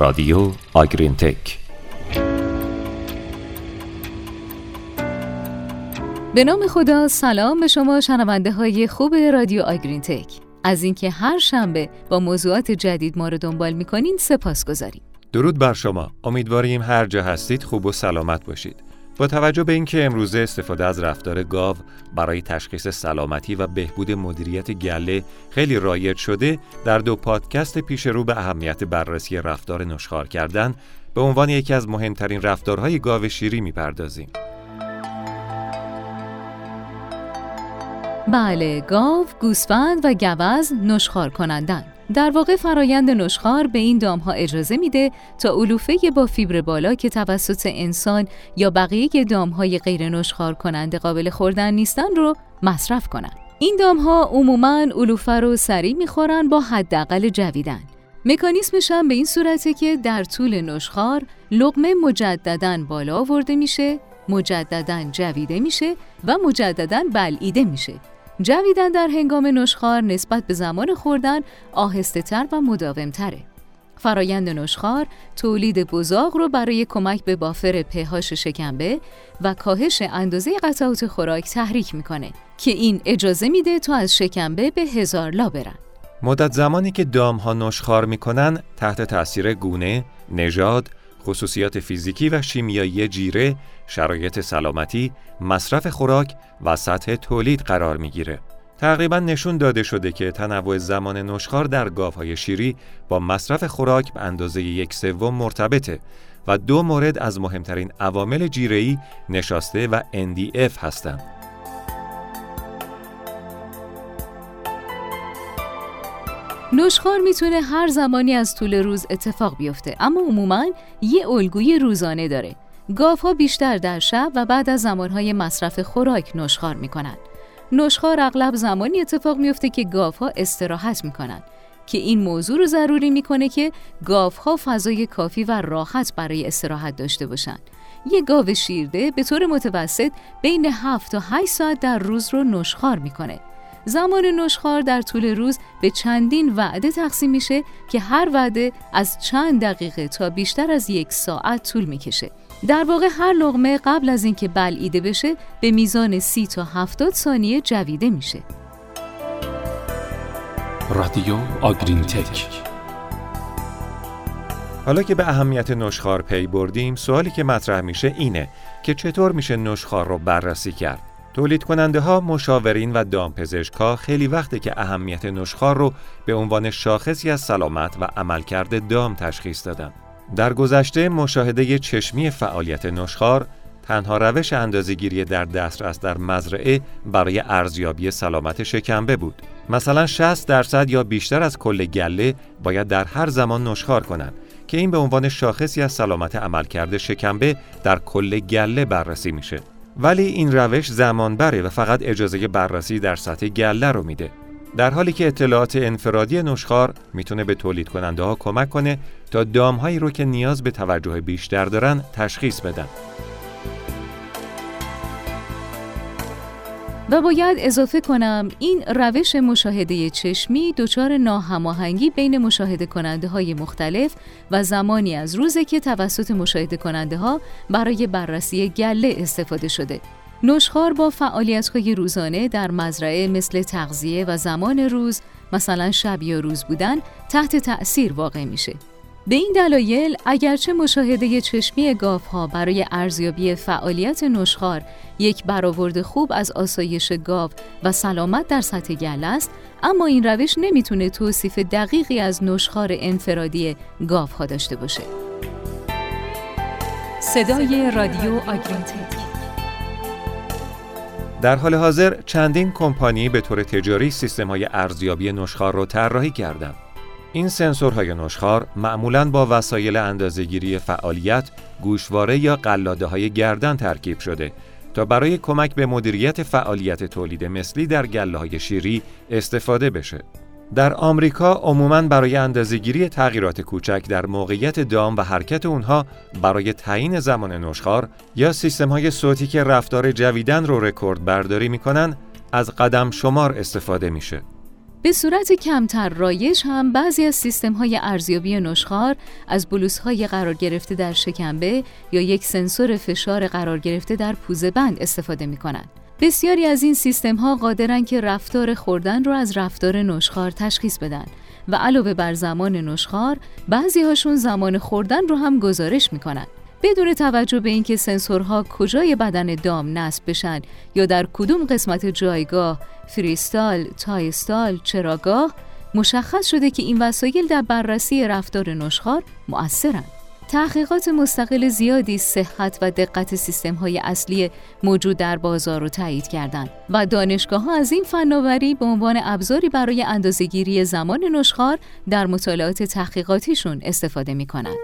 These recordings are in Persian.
رادیو آگرین تک. به نام خدا، سلام به شما شنونده های خوب رادیو آگرین تک. از اینکه هر شنبه با موضوعات جدید ما رو دنبال میکنین سپاسگزاریم. درود بر شما. امیدواریم هر جا هستید خوب و سلامت باشید. با توجه به اینکه امروزه استفاده از رفتار گاو برای تشخیص سلامتی و بهبود مدیریت گله خیلی رایج شده، در دو پادکست پیش رو به اهمیت بررسی رفتار نشخوار کردن به عنوان یکی از مهمترین رفتارهای گاو شیری می‌پردازیم. بله، گاو، گوسفند و گوزن نشخوار کنندن. در واقع فرایند نشخوار به این دامها اجازه میده تا علوفه با فیبر بالا که توسط انسان یا بقیه دامهای غیر نشخوار کننده قابل خوردن نیستن رو مصرف کنن. این دامها عموماً علوفه رو سریع میخورن با حداقل جویدن. مکانیسمش هم به این صورته که در طول نشخوار لقمه مجدداً بالا آورده میشه، مجدداً جویده میشه و مجدداً بلعیده میشه. جویدن در هنگام نشخوار نسبت به زمان خوردن آهسته تر و مداوم تره. فرایند نشخوار تولید بزاق رو برای کمک به بافر pH شکمبه و کاهش اندازه قطعات خوراک تحریک میکنه که این اجازه میده تا از شکمبه به هزار لا برن. مدت زمانی که دامها نشخوار میکنن تحت تأثیر گونه، نژاد، خصوصیات فیزیکی و شیمیایی جیره، شرایط سلامتی، مصرف خوراک و سطح تولید قرار میگیره. تقریبا نشون داده شده که تنوع زمان نشخوار در گاوهای شیری با مصرف خوراک به اندازه 1/3 مرتبطه و دو مورد از مهمترین عوامل جیره‌ای نشاسته و NDF هستند. نشخوار میتونه هر زمانی از طول روز اتفاق بیفته، اما عموماً یه الگوی روزانه داره. گاوها بیشتر در شب و بعد از زمانهای مصرف خوراک نشخوار میکنن. نشخوار اغلب زمانی اتفاق میفته که گاوها استراحت میکنن که این موضوع رو ضروری میکنه که گاوها فضای کافی و راحت برای استراحت داشته باشن. یه گاو شیرده به طور متوسط بین 7 تا 8 ساعت در روز رو نشخوار میکنه. زمان نشخوار در طول روز به چندین وعده تقسیم میشه که هر وعده از چند دقیقه تا بیشتر از 1 ساعت طول میکشه. در واقع هر لقمه قبل از اینکه بلعیده بشه به میزان 30 تا 70 ثانیه جویده میشه. رادیو آگرین تک. حالا که به اهمیت نشخوار پی بردیم، سوالی که مطرح میشه اینه که چطور میشه نشخوار رو بررسی کرد؟ تولید کننده ها، مشاورین و دامپزشک‌ها خیلی وقته که اهمیت نشخوار رو به عنوان شاخصی از سلامت و عملکرد دام تشخیص دادن. در گذشته مشاهده چشمی فعالیت نشخوار تنها روش اندازه‌گیری در دسترس در مزرعه برای ارزیابی سلامت شکمبه بود. مثلا 60% یا بیشتر از کل گله باید در هر زمان نشخوار کنند که این به عنوان شاخصی از سلامت عملکرد شکمبه در کل گله بررسی میشه. ولی این روش زمان بره و فقط اجازه بررسی در سطح گله رو میده، در حالی که اطلاعات انفرادی نشخوار میتونه به تولید کننده ها کمک کنه تا دامهایی رو که نیاز به توجه بیشتر دارن تشخیص بدن. و باید اضافه کنم این روش مشاهده چشمی دچار ناهماهنگی بین مشاهده کننده های مختلف و زمانی از روزه که توسط مشاهده کننده ها برای بررسی گله استفاده شده. نشخوار با فعالیت های روزانه در مزرعه مثل تغذیه و زمان روز، مثلا شب یا روز بودن، تحت تأثیر واقع میشه. به این دلایل اگرچه مشاهده چشمی گاوها برای ارزیابی فعالیت نشخوار یک برآورد خوب از آسایش گاو و سلامت در سطح گله است، اما این روش نمیتونه توصیف دقیقی از نشخوار انفرادی گاوها داشته باشه. صدای رادیو آگرین تک. در حال حاضر چندین کمپانی به طور تجاری سیستم‌های ارزیابی نشخوار رو طراحی کردند. این سنسورهای نشخوار معمولاً با وسایل اندازه‌گیری فعالیت، گوشواره یا قلاده‌های گردن ترکیب شده تا برای کمک به مدیریت فعالیت تولید مثلی در گله‌های شیری استفاده بشه. در آمریکا عموماً برای اندازه‌گیری تغییرات کوچک در موقعیت دام و حرکت اونها برای تعیین زمان نشخوار یا سیستم‌های صوتی که رفتار جویدن رو رکورد برداری می‌کنن از قدم شمار استفاده میشه. به صورت کمتر رایج هم بعضی از سیستم‌های ارزیابی نشخوار از بلوس‌های قرار گرفته در شکمبه یا یک سنسور فشار قرار گرفته در پوزه بند استفاده می‌کنند. بسیاری از این سیستم‌ها قادرن که رفتار خوردن رو از رفتار نشخوار تشخیص بدن و علاوه بر زمان نشخوار، بعضی هاشون زمان خوردن رو هم گزارش می‌کنن. بدون توجه به اینکه سنسورها کجای بدن دام نصب بشن یا در کدوم قسمت جایگاه، فریستال، تایستال، چراگاه، مشخص شده که این وسایل در بررسی رفتار نشخوار مؤثرن. تحقیقات مستقل زیادی صحت و دقت سیستم‌های اصلی موجود در بازار را تایید کردند و دانشگاه‌ها از این فناوری به عنوان ابزاری برای اندازه‌گیری زمان نشخوار در مطالعات تحقیقاتیشون استفاده می‌کنند.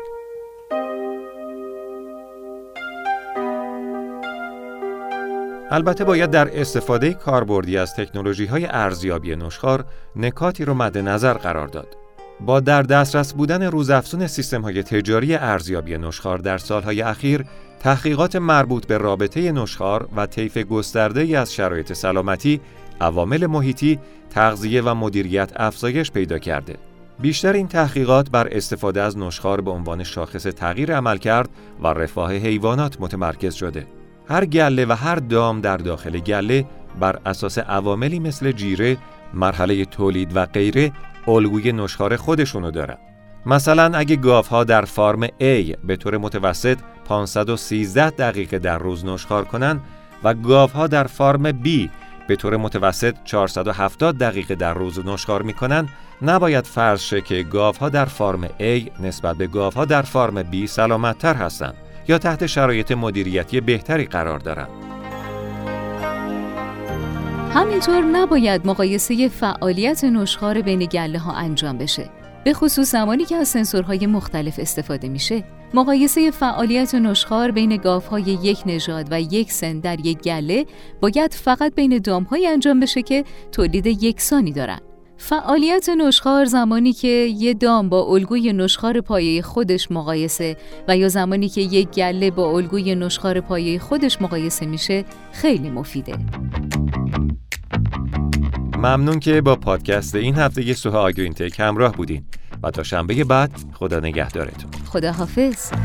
البته باید در استفاده کاربردی از تکنولوژی‌های ارزیابی نشخوار نکاتی رو مد نظر قرار داد. با در دسترس بودن روزافزون سیستم‌های تجاری ارزیابی نشخوار در سالهای اخیر، تحقیقات مربوط به رابطه نشخوار و طیف گسترده‌ای از شرایط سلامتی، عوامل محیطی، تغذیه و مدیریت افزایش پیدا کرده. بیشتر این تحقیقات بر استفاده از نشخوار به عنوان شاخص تغییر عملکرد و رفاه حیوانات متمرکز شده. هر گله و هر دام در داخل گله بر اساس عواملی مثل جیره، مرحله تولید و غیره الگوی نشخوار خودشونو دارن. مثلا اگه گاوها در فارم A به طور متوسط 513 دقیقه در روز نشخوار کنن و گاوها در فارم B به طور متوسط 470 دقیقه در روز نشخوار میکنن، نباید فرض شه که گاوها در فارم A نسبت به گاوها در فارم B سلامت‌تر هستن یا تحت شرایط مدیریتی بهتری قرار دارن. همینطور نباید مقایسه فعالیت نشخوار بین گله ها انجام بشه، به خصوص زمانی که از سنسورهای مختلف استفاده میشه. مقایسه فعالیت نشخوار بین گاوهای یک نژاد و یک سن در یک گله باید فقط بین دامهایی انجام بشه که تولید یکسانی دارن. فعالیت نشخوار زمانی که یک دام با الگوی نشخوار پایه خودش مقایسه و یا زمانی که یک گله با الگوی نشخوار پایه خودش مقایسه میشه خیلی مفیده. ممنون که با پادکست این هفته سوها آگرین تک همراه بودین و تا شنبه بعد خدا نگهدارتون. خدا حافظ.